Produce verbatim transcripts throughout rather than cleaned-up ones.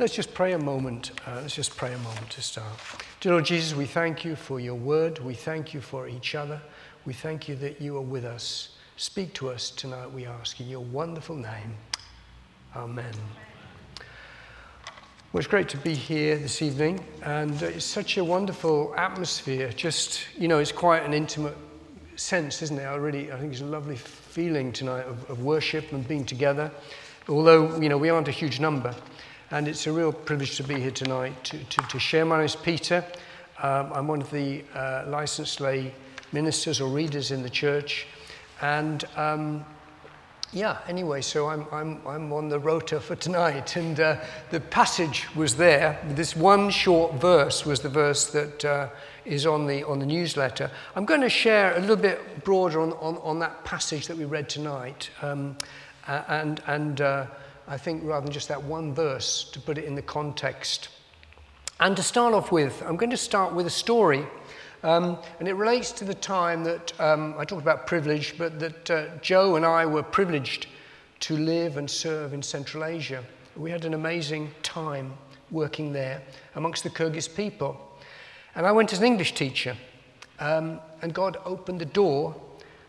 Let's just pray a moment. Uh, let's just pray a moment to start. Dear Lord Jesus, we thank you for your word. We thank you for each other. We thank you that you are with us. Speak to us tonight, we ask, in your wonderful name. Amen. Well, it's great to be here this evening, and it's such a wonderful atmosphere. Just, you know, it's quite an intimate sense, isn't it? I really, I think it's a lovely feeling tonight of, of worship and being together, although, you know, we aren't a huge number, and it's a real privilege to be here tonight to, to, to share. My name is Peter. Um, I'm one of the uh, licensed lay ministers or readers in the church, and um, yeah, anyway, so I'm I'm I'm on the rota for tonight, and uh, the passage was there. This one short verse was the verse that uh, is on the on the newsletter. I'm going to share a little bit broader on, on, on that passage that we read tonight, um, and and uh, I think rather than just that one verse, to put it in the context. And to start off with, I'm going to start with a story. Um, and it relates to the time that, um, I talked about privilege, but that uh, Joe and I were privileged to live and serve in Central Asia. We had an amazing time working there amongst the Kyrgyz people. And I went as an English teacher, um, and God opened the door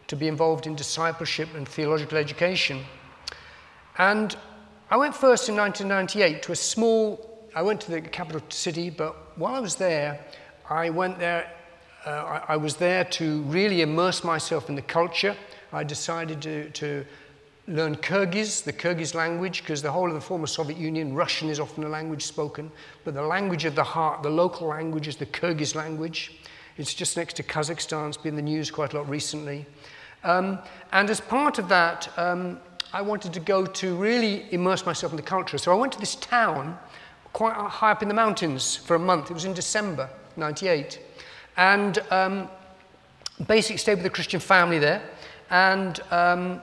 to be involved in discipleship and theological education. And I went first in nineteen ninety-eight to a small, I went to the capital city, but while I was there, I went there Uh, I, I was there to really immerse myself in the culture. I decided to, to learn Kyrgyz, the Kyrgyz language, because the whole of the former Soviet Union, Russian is often a language spoken, but the language of the heart, the local language, is the Kyrgyz language. It's just next to Kazakhstan. It's been in the news quite a lot recently. Um, and as part of that, um, I wanted to go to really immerse myself in the culture. So I went to this town quite high up in the mountains for a month. It was in December, ninety-eight. And um, basically stayed with a Christian family there, and um,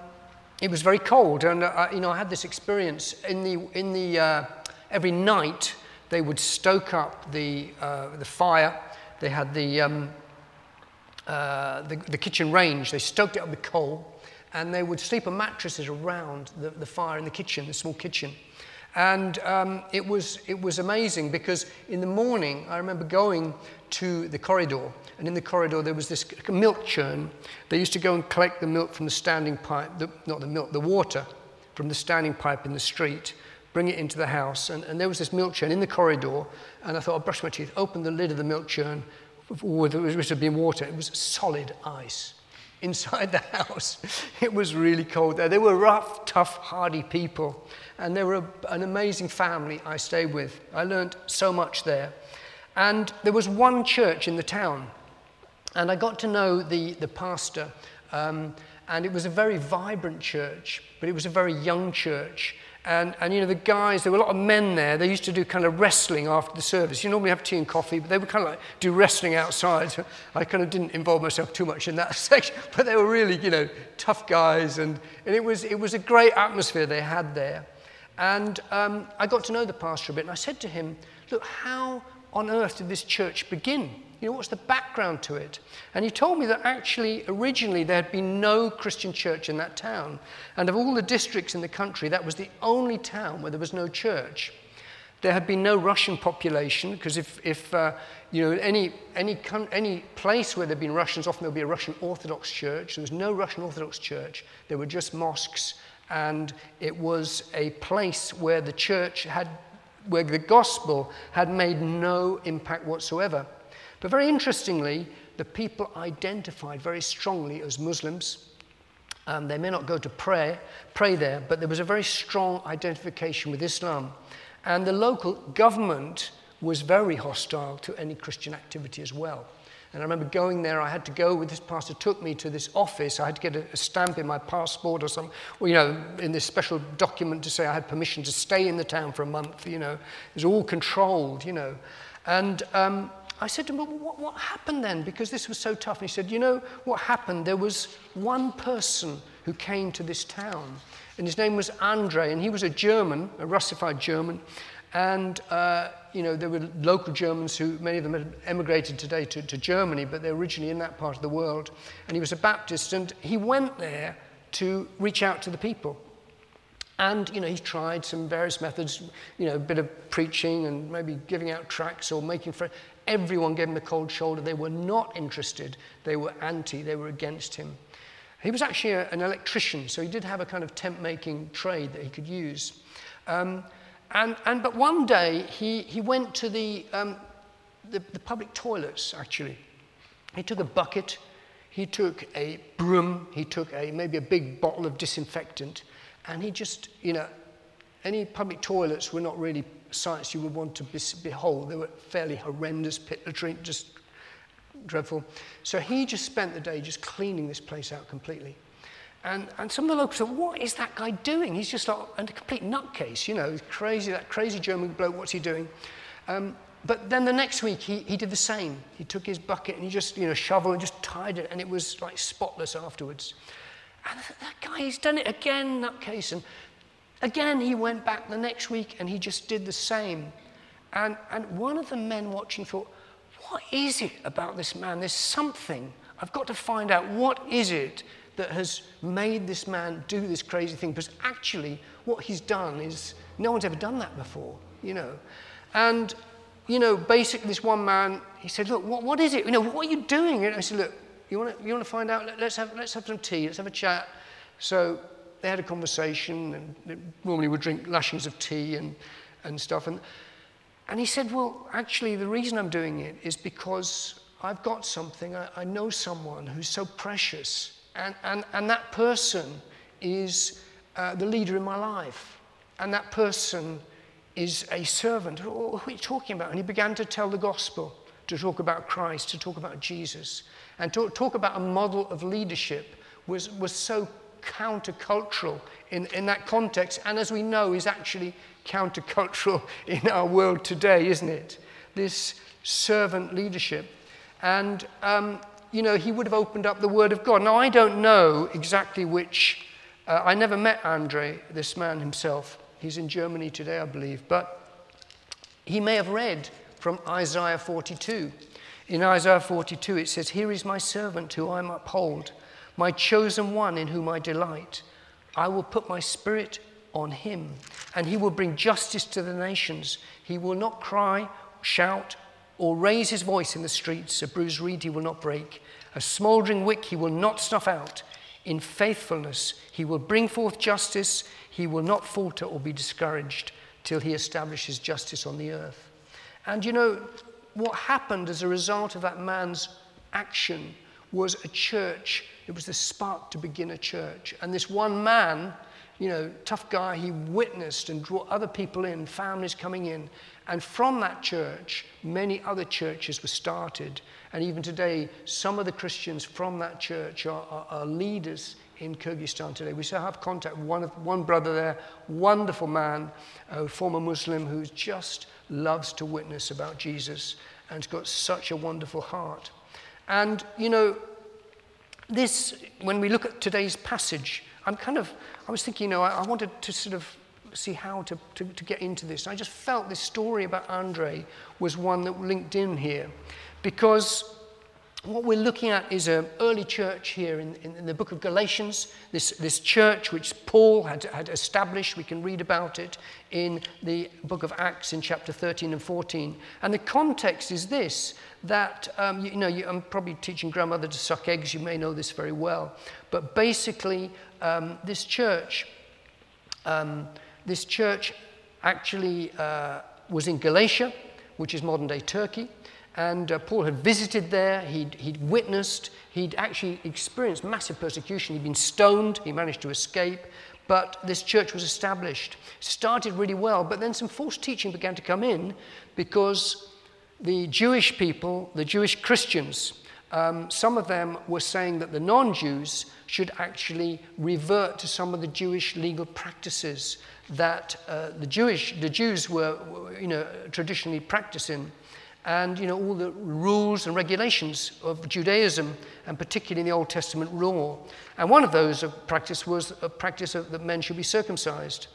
it was very cold. And uh, you know, I had this experience in the in the uh, every night they would stoke up the uh, the fire. They had the, um, uh, the the kitchen range. They stoked it up with coal, and they would sleep on mattresses around the, the fire in the kitchen, the small kitchen. And um, it was it was amazing, because in the morning I remember going to the corridor, and in the corridor there was this milk churn. They used to go and collect the milk from the standing pipe, the, not the milk, the water from the standing pipe in the street, bring it into the house, and, and there was this milk churn in the corridor, and I thought, I'll brush my teeth, open the lid of the milk churn, which had been water. It was solid ice inside the house. It was really cold there. They were rough, tough, hardy people, and they were a, an amazing family I stayed with. I learned so much there. And there was one church in the town, and I got to know the, the pastor, um, and it was a very vibrant church, but it was a very young church. And, and, you know, the guys, there were a lot of men there. They used to do kind of wrestling after the service. You normally have tea and coffee, but they would kind of like do wrestling outside. I kind of didn't involve myself too much in that section, but they were really, you know, tough guys. And, and it was it was a great atmosphere they had there. And um, I got to know the pastor a bit, and I said to him, look, how on earth did this church begin? You know, what's the background to it? And he told me that actually, originally, there had been no Christian church in that town. And of all the districts in the country, that was the only town where there was no church. There had been no Russian population, because if, if uh, you know, any, any, any place where there'd been Russians, often there'd be a Russian Orthodox church. There was no Russian Orthodox church. There were just mosques, and it was a place where the church had, where the gospel had made no impact whatsoever. But very interestingly, the people identified very strongly as Muslims. Um, they may not go to pray, pray there, but there was a very strong identification with Islam. And the local government was very hostile to any Christian activity as well. And I remember going there, I had to go with this pastor, took me to this office. I had to get a, a stamp in my passport or something, well, you know, in this special document to say I had permission to stay in the town for a month, you know. It was all controlled, you know. And um, I said to him, well, what, what happened then? Because this was so tough. And he said, you know, what happened? There was one person who came to this town, and his name was Andrei, and he was a German, a Russified German. And, uh, you know, there were local Germans who, many of them had emigrated today to, to Germany, but they're originally in that part of the world. And he was a Baptist, and he went there to reach out to the people. And, you know, he tried some various methods, you know, a bit of preaching and maybe giving out tracts or making friends. Everyone gave him the cold shoulder. They were not interested. They were anti. They were against him. He was actually a, an electrician, so he did have a kind of tent-making trade that he could use. Um, and, and but one day, he, he went to the, um, the, the public toilets, actually. He took a bucket. He took a broom. He took a maybe a big bottle of disinfectant. And he just, you know, any public toilets were not really sights you would want to behold. They were fairly horrendous, pit latrine, just dreadful. So he just spent the day just cleaning this place out completely. And and some of the locals thought, what is that guy doing? He's just like a complete nutcase, you know, crazy, that crazy German bloke, what's he doing? Um, but then the next week he, he did the same. He took his bucket and he just, you know, shoveled and just tied it, and it was like spotless afterwards. And that guy, he's done it again, nutcase. And again, he went back the next week and he just did the same. And and one of the men watching thought, what is it about this man? There's something. I've got to find out what is it that has made this man do this crazy thing. Because actually, what he's done is, no one's ever done that before, you know. And, you know, basically this one man, he said, look, what, what is it? You know, what are you doing? And I said, look, You want to you want to find out? Let's have let's have some tea. Let's have a chat. So they had a conversation, and they normally would drink lashings of tea and and stuff. And and he said, well, actually, the reason I'm doing it is because I've got something. I, I know someone who's so precious, and and and that person is uh, the leader in my life, and that person is a servant. What are you talking about? And he began to tell the gospel, to talk about Christ, to talk about Jesus. And to talk about a model of leadership was, was so countercultural in, in that context, and as we know, is actually countercultural in our world today, isn't it? This servant leadership. And, um, you know, he would have opened up the Word of God. Now, I don't know exactly which... Uh, I never met Andrei, this man himself. He's in Germany today, I believe. But he may have read from Isaiah forty-two. In Isaiah forty-two, it says, here is my servant who I uphold, my chosen one in whom I delight. I will put my spirit on him, and he will bring justice to the nations. He will not cry, shout, or raise his voice in the streets. A bruised reed he will not break. A smouldering wick he will not snuff out. In faithfulness he will bring forth justice. He will not falter or be discouraged till he establishes justice on the earth. And you know, what happened as a result of that man's action was a church. It was the spark to begin a church. And this one man, you know, tough guy, he witnessed and brought other people in, families coming in. And from that church, many other churches were started. And even today, some of the Christians from that church are, are, are leaders in Kyrgyzstan today. We still have contact with one, of, one brother there, wonderful man, a former Muslim who just loves to witness about Jesus and has got such a wonderful heart. And, you know, this, when we look at today's passage, I'm kind of, I was thinking, you know, I, I wanted to sort of see how to, to, to get into this. I just felt this story about Andrei was one that linked in here, because what we're looking at is an early church here in, in, in the book of Galatians, this, this church which Paul had, had established. We can read about it in the book of Acts in chapter thirteen and fourteen. And the context is this, that, um, you, you know, you, I'm probably teaching grandmother to suck eggs. You may know this very well. But basically, um, this church, um, this church actually uh, was in Galatia, which is modern-day Turkey. And uh, Paul had visited there, he'd, he'd witnessed, he'd actually experienced massive persecution. He'd been stoned, he managed to escape, but this church was established. Started really well, but then some false teaching began to come in, because the Jewish people, the Jewish Christians, um, some of them were saying that the non-Jews should actually revert to some of the Jewish legal practices that uh, the Jewish, the Jews were, you know, traditionally practicing. And, you know, all the rules and regulations of Judaism, and particularly in the Old Testament law. And one of those of practice was a practice of, that men should be circumcised.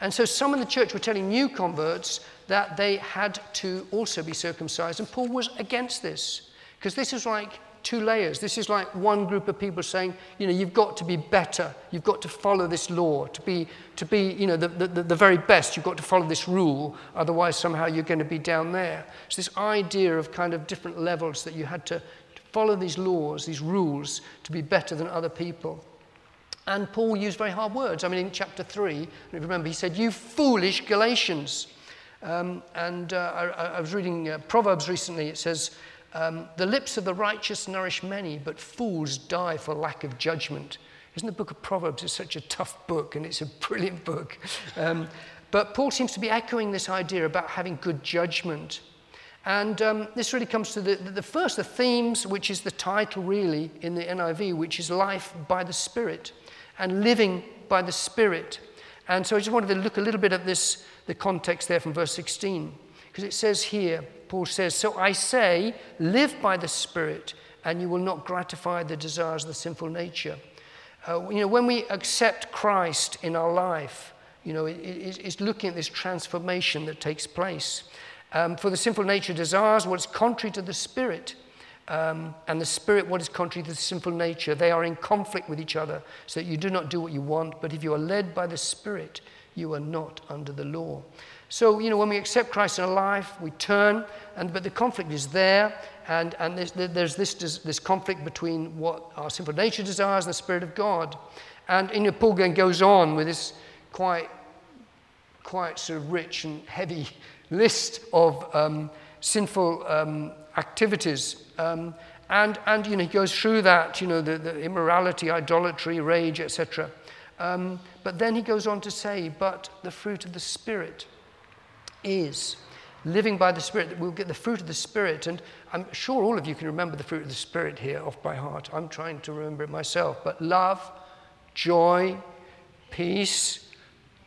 And so some in the church were telling new converts that they had to also be circumcised. And Paul was against this, because this is like two layers. This is like one group of people saying, you know, you've got to be better. You've got to follow this law to be, to be, you know, the, the, the very best. You've got to follow this rule. Otherwise, somehow you're going to be down there. It's this idea of kind of different levels that you had to follow these laws, these rules, to be better than other people. And Paul used very hard words. I mean, in chapter three, remember, he said, you foolish Galatians. Um, and uh, I, I was reading uh, Proverbs recently. It says, um, the lips of the righteous nourish many, but fools die for lack of judgment. Isn't the book of Proverbs? It's such a tough book, and it's a brilliant book. Um, but Paul seems to be echoing this idea about having good judgment. And um, this really comes to the, the first, the themes, which is the title really in the N I V, which is life by the Spirit and living by the Spirit. And so I just wanted to look a little bit at this, the context there from verse sixteen, because it says here, Paul says, so I say, live by the Spirit, and you will not gratify the desires of the sinful nature. Uh, you know, when we accept Christ in our life, you know, it, it, it's looking at this transformation that takes place. Um, for the sinful nature desires what is contrary to the Spirit, um, and the Spirit what is contrary to the sinful nature. They are in conflict with each other, so that you do not do what you want, but if you are led by the Spirit, you are not under the law. So, you know, when we accept Christ in our life, we turn, and but the conflict is there, and, and there's, there's this, this conflict between what our sinful nature desires and the Spirit of God. And you know, Paul then goes on with this quite, quite sort of rich and heavy list of um, sinful um, activities, um, and and you know he goes through that, you know, the, the immorality, idolatry, rage, et cetera. Um, but then he goes on to say, but the fruit of the Spirit is living by the Spirit. We'll get the fruit of the Spirit, and I'm sure all of you can remember the fruit of the Spirit here off by heart. I'm trying to remember it myself, but love, joy, peace,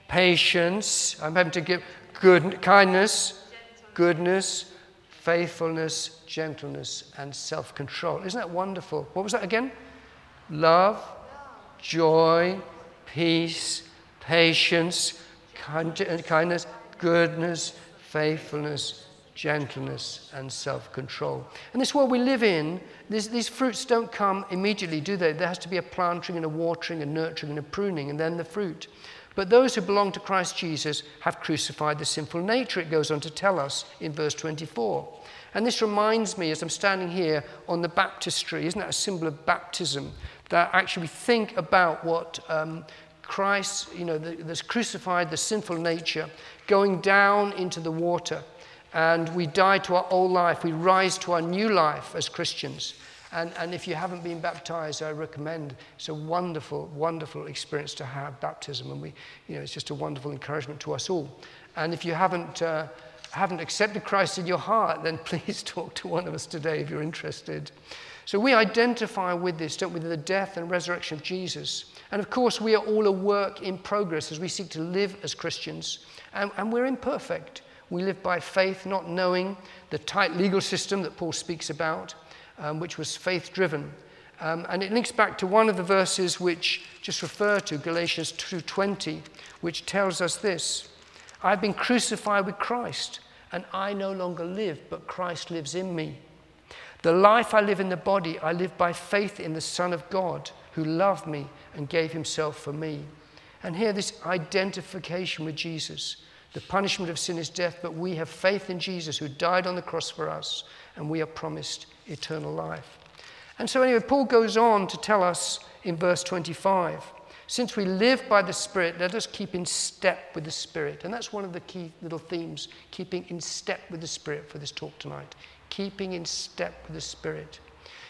patience. I'm having to give. Good, kindness, goodness, faithfulness, gentleness, and self-control. Isn't that wonderful? What was that again? Love, joy, peace, patience, kindness, goodness, faithfulness, gentleness, and self-control. And this world we live in, this, these fruits don't come immediately, do they? There has to be a planting and a watering and nurturing and a pruning, and then the fruit. But those who belong to Christ Jesus have crucified the sinful nature, it goes on to tell us in verse twenty-four. And this reminds me, as I'm standing here on the baptistry, isn't that a symbol of baptism? That actually we think about what um, Christ, you know, that's crucified the sinful nature, going down into the water. And we die to our old life, we rise to our new life as Christians. And, and if you haven't been baptized, I recommend. It's a wonderful, wonderful experience to have baptism, and we, you know, it's just a wonderful encouragement to us all. And if you haven't uh, haven't accepted Christ in your heart, then please talk to one of us today if you're interested. So we identify with this, don't we, the death and resurrection of Jesus. And of course, we are all a work in progress as we seek to live as Christians, and, and we're imperfect. We live by faith, not knowing the tight legal system that Paul speaks about. Um, which was faith-driven. Um, and it links back to one of the verses which just refer to, Galatians two twenty, which tells us this, I've been crucified with Christ, and I no longer live, but Christ lives in me. The life I live in the body, I live by faith in the Son of God, who loved me and gave himself for me. And here this identification with Jesus. The punishment of sin is death, but we have faith in Jesus who died on the cross for us, and we are promised eternal life. And so anyway, Paul goes on to tell us in verse twenty-five, since we live by the Spirit, let us keep in step with the Spirit. And that's one of the key little themes, keeping in step with the Spirit for this talk tonight. Keeping in step with the Spirit.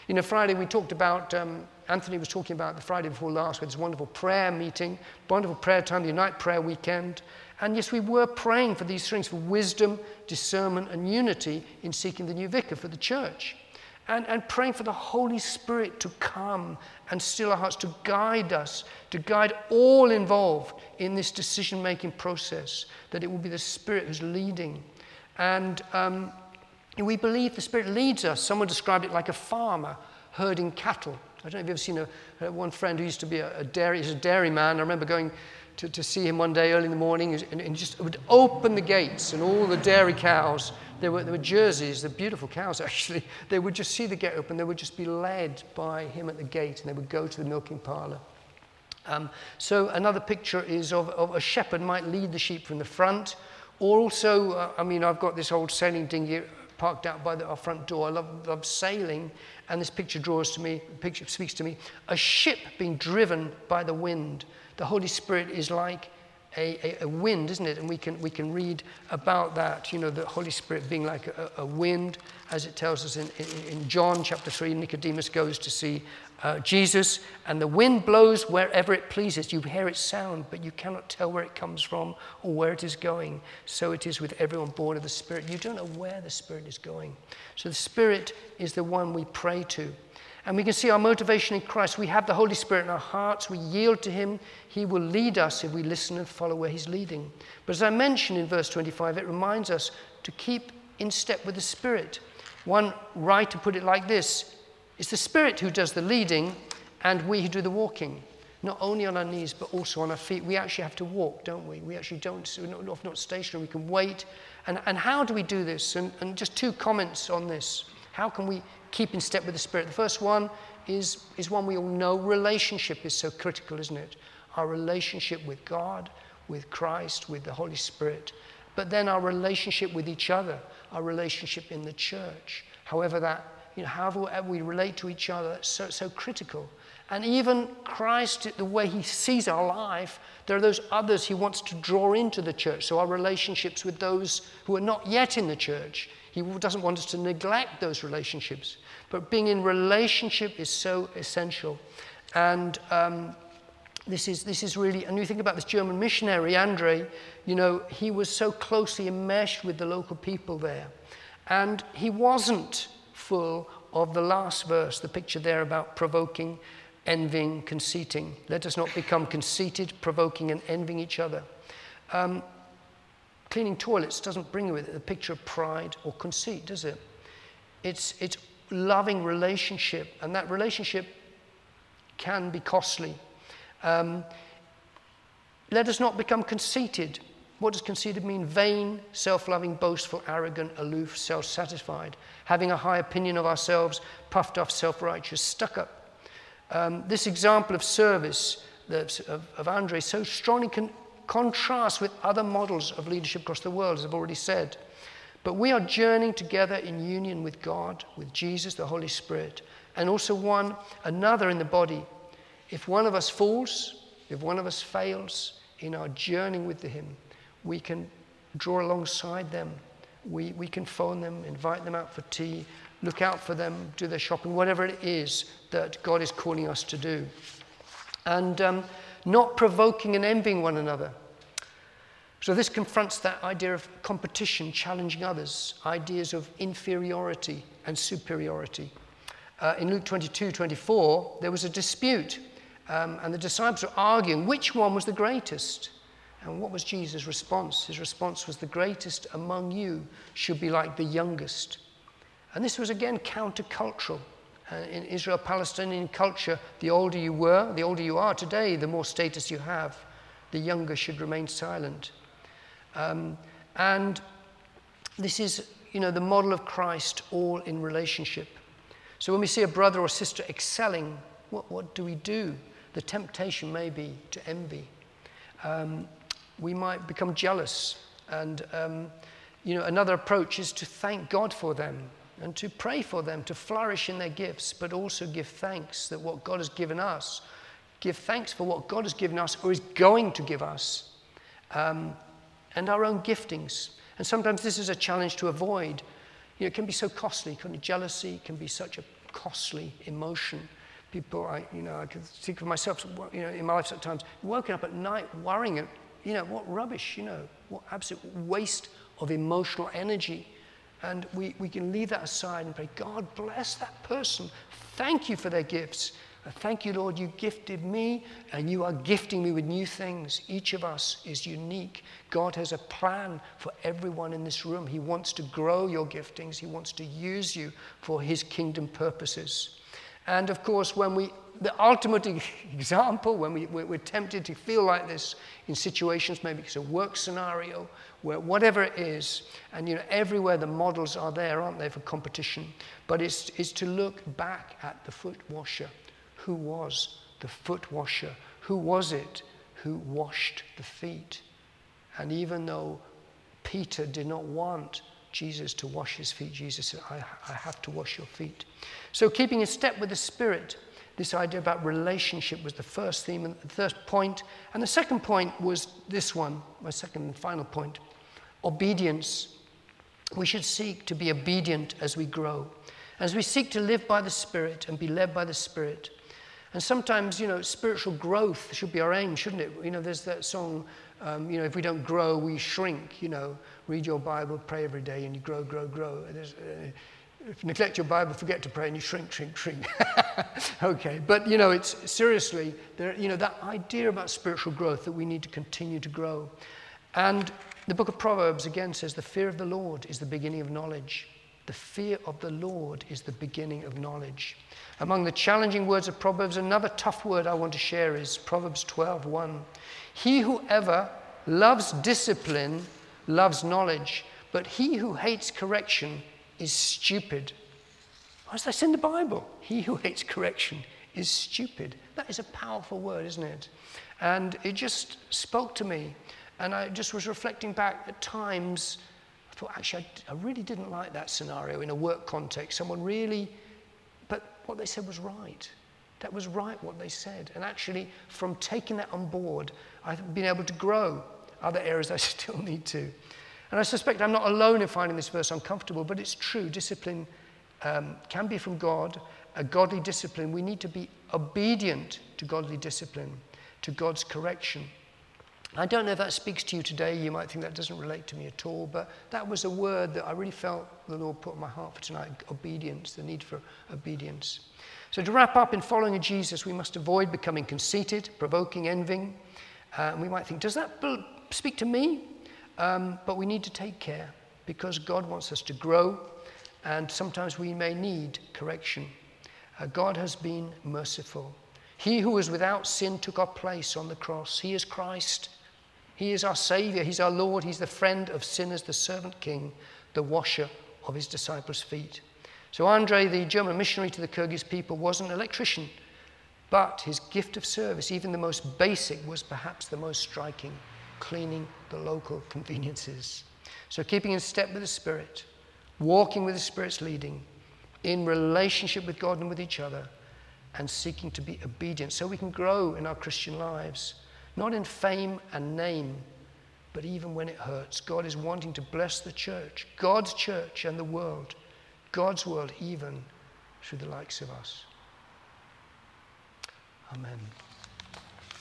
You know, Friday we talked about, um, Anthony was talking about the Friday before last, we had this wonderful prayer meeting, wonderful prayer time, the Unite Prayer Weekend. And yes, we were praying for these things, for wisdom, discernment, and unity in seeking the new vicar for the church. And, and praying for the Holy Spirit to come and still our hearts, to guide us, to guide all involved in this decision-making process, that it will be the Spirit who's leading. And um, we believe the Spirit leads us. Someone described it like a farmer herding cattle. I don't know if you've ever seen a, one friend who used to be a, a dairy, he's a dairy man. I remember going to, to see him one day early in the morning, and, and just would open the gates and all the dairy cows There were, there were jerseys, the beautiful cows actually. They would just see the gate open, they would just be led by him at the gate, and they would go to the milking parlour. Um, so another picture is of, of a shepherd might lead the sheep from the front, or also, uh, I mean, I've got this old sailing dinghy parked out by the, our front door. I love, love sailing, and this picture draws to me, picture speaks to me, a ship being driven by the wind. The Holy Spirit is like a, a, a wind, isn't it? And we can we can read about that, you know, the Holy Spirit being like a, a wind, as it tells us in, in, in John chapter three. Nicodemus goes to see uh, Jesus, and the wind blows wherever it pleases. You hear its sound, but you cannot tell where it comes from or where it is going. So it is with everyone born of the Spirit. You don't know where the Spirit is going. So the Spirit is the one we pray to. And we can see our motivation in Christ. We have the Holy Spirit in our hearts. We yield to him. He will lead us if we listen and follow where he's leading. But as I mentioned in verse twenty-five, it reminds us to keep in step with the Spirit. One writer put it like this: it's the Spirit who does the leading, and we who do the walking, not only on our knees, but also on our feet. We actually have to walk, don't we? We actually don't, we're not, not stationary, we can wait. And, and how do we do this? And, and just two comments on this. How can we keep in step with the Spirit? The first one is, is one we all know. Relationship is so critical, isn't it? Our relationship with God, with Christ, with the Holy Spirit. But then our relationship with each other, our relationship in the church. However that, you know, however we relate to each other, that's so, so critical. And even Christ, the way he sees our life, there are those others he wants to draw into the church. So our relationships with those who are not yet in the church, he doesn't want us to neglect those relationships. But being in relationship is so essential. And um, this is this is really, and you think about this German missionary, Andrei, you know, he was so closely enmeshed with the local people there. And he wasn't full of the last verse, the picture there about provoking, envying, conceiting. Let us not become conceited, provoking and envying each other. Um, Cleaning toilets doesn't bring with it the picture of pride or conceit, does it? It's it's loving relationship, and that relationship can be costly. Um, let us not become conceited. What does conceited mean? Vain, self-loving, boastful, arrogant, aloof, self-satisfied, having a high opinion of ourselves, puffed up, self-righteous, stuck-up. Um, this example of service that, of, of Andrei so strongly can contrast with other models of leadership across the world, as I've already said. But we are journeying together in union with God, with Jesus, the Holy Spirit, and also one another in the body. If one of us falls, if one of us fails in our journey with him, we can draw alongside them. We, we can phone them, invite them out for tea, look out for them, do their shopping, whatever it is that God is calling us to do. And um, not provoking and envying one another. So this confronts that idea of competition, challenging others, ideas of inferiority and superiority. Uh, in Luke twenty-two, twenty-four, there was a dispute, um, and the disciples were arguing which one was the greatest. And what was Jesus' response? His response was, the greatest among you should be like the youngest. And this was again countercultural. Uh, in Israel-Palestinian culture, the older you were, the older you are today, the more status you have. The younger should remain silent. Um, and this is, you know, the model of Christ, all in relationship. So when we see a brother or sister excelling, what, what do we do? The temptation may be to envy. Um, we might become jealous. And, um, you know, another approach is to thank God for them, and to pray for them, to flourish in their gifts, but also give thanks that what God has given us, give thanks for what God has given us or is going to give us, um, and our own giftings. And sometimes this is a challenge to avoid. You know, it can be so costly. Couldn't it? Jealousy can be such a costly emotion. People, I, you know, I can think of myself, you know, in my life sometimes, woken up at night worrying, and, you know, what rubbish, you know, what absolute waste of emotional energy. And we, we can leave that aside and pray, God bless that person. Thank you for their gifts. And thank you, Lord, you gifted me, and you are gifting me with new things. Each of us is unique. God has a plan for everyone in this room. He wants to grow your giftings. He wants to use you for his kingdom purposes. And of course, when we, the ultimate example, when we, we're tempted to feel like this in situations, maybe it's a work scenario, whatever it is. And you know, everywhere the models are there, aren't they, for competition? But it's, it's to look back at the foot washer. Who was the foot washer? Who was it who washed the feet? And even though Peter did not want Jesus to wash his feet, Jesus said, I, I have to wash your feet. So keeping in step with the Spirit, this idea about relationship was the first theme and the first point. And the second point was this one, my second and final point, obedience. We should seek to be obedient as we grow, as we seek to live by the Spirit and be led by the Spirit. And sometimes, you know, spiritual growth should be our aim, shouldn't it? You know, there's that song, um, you know, if we don't grow, we shrink. You know, read your Bible, pray every day, and you grow, grow, grow. There's, uh, if you neglect your Bible, forget to pray, and you shrink, shrink, shrink. Okay, but, you know, it's seriously, there, you know, that idea about spiritual growth that we need to continue to grow. And the book of Proverbs, again, says the fear of the Lord is the beginning of knowledge. The fear of the Lord is the beginning of knowledge. Among the challenging words of Proverbs, another tough word I want to share is Proverbs twelve one. He who ever loves discipline loves knowledge, but he who hates correction is stupid. Why is that in the Bible? He who hates correction is stupid. That is a powerful word, isn't it? And it just spoke to me. And I just was reflecting back at times. Well, actually, I, I really didn't like that scenario in a work context. Someone really, but what they said was right. That was right, what they said. And actually, from taking that on board, I've been able to grow. Other areas I still need to. And I suspect I'm not alone in finding this verse uncomfortable, but it's true. Discipline um, can be from God, a godly discipline. We need to be obedient to godly discipline, to God's correction. I don't know if that speaks to you today. You might think that doesn't relate to me at all, but that was a word that I really felt the Lord put in my heart for tonight, obedience, the need for obedience. So to wrap up, in following Jesus, we must avoid becoming conceited, provoking, envying. Uh, and we might think, does that speak to me? Um, but we need to take care because God wants us to grow, and sometimes we may need correction. Uh, God has been merciful. He who was without sin took our place on the cross. He is Christ. He is our Savior. He's our Lord. He's the friend of sinners, the servant king, the washer of his disciples' feet. So Andrei, the German missionary to the Kyrgyz people, was an electrician, but his gift of service, even the most basic, was perhaps the most striking, cleaning the local conveniences. So keeping in step with the Spirit, walking with the Spirit's leading, in relationship with God and with each other, and seeking to be obedient so we can grow in our Christian lives. Not in fame and name, but even when it hurts. God is wanting to bless the church, God's church and the world, God's world even through the likes of us. Amen.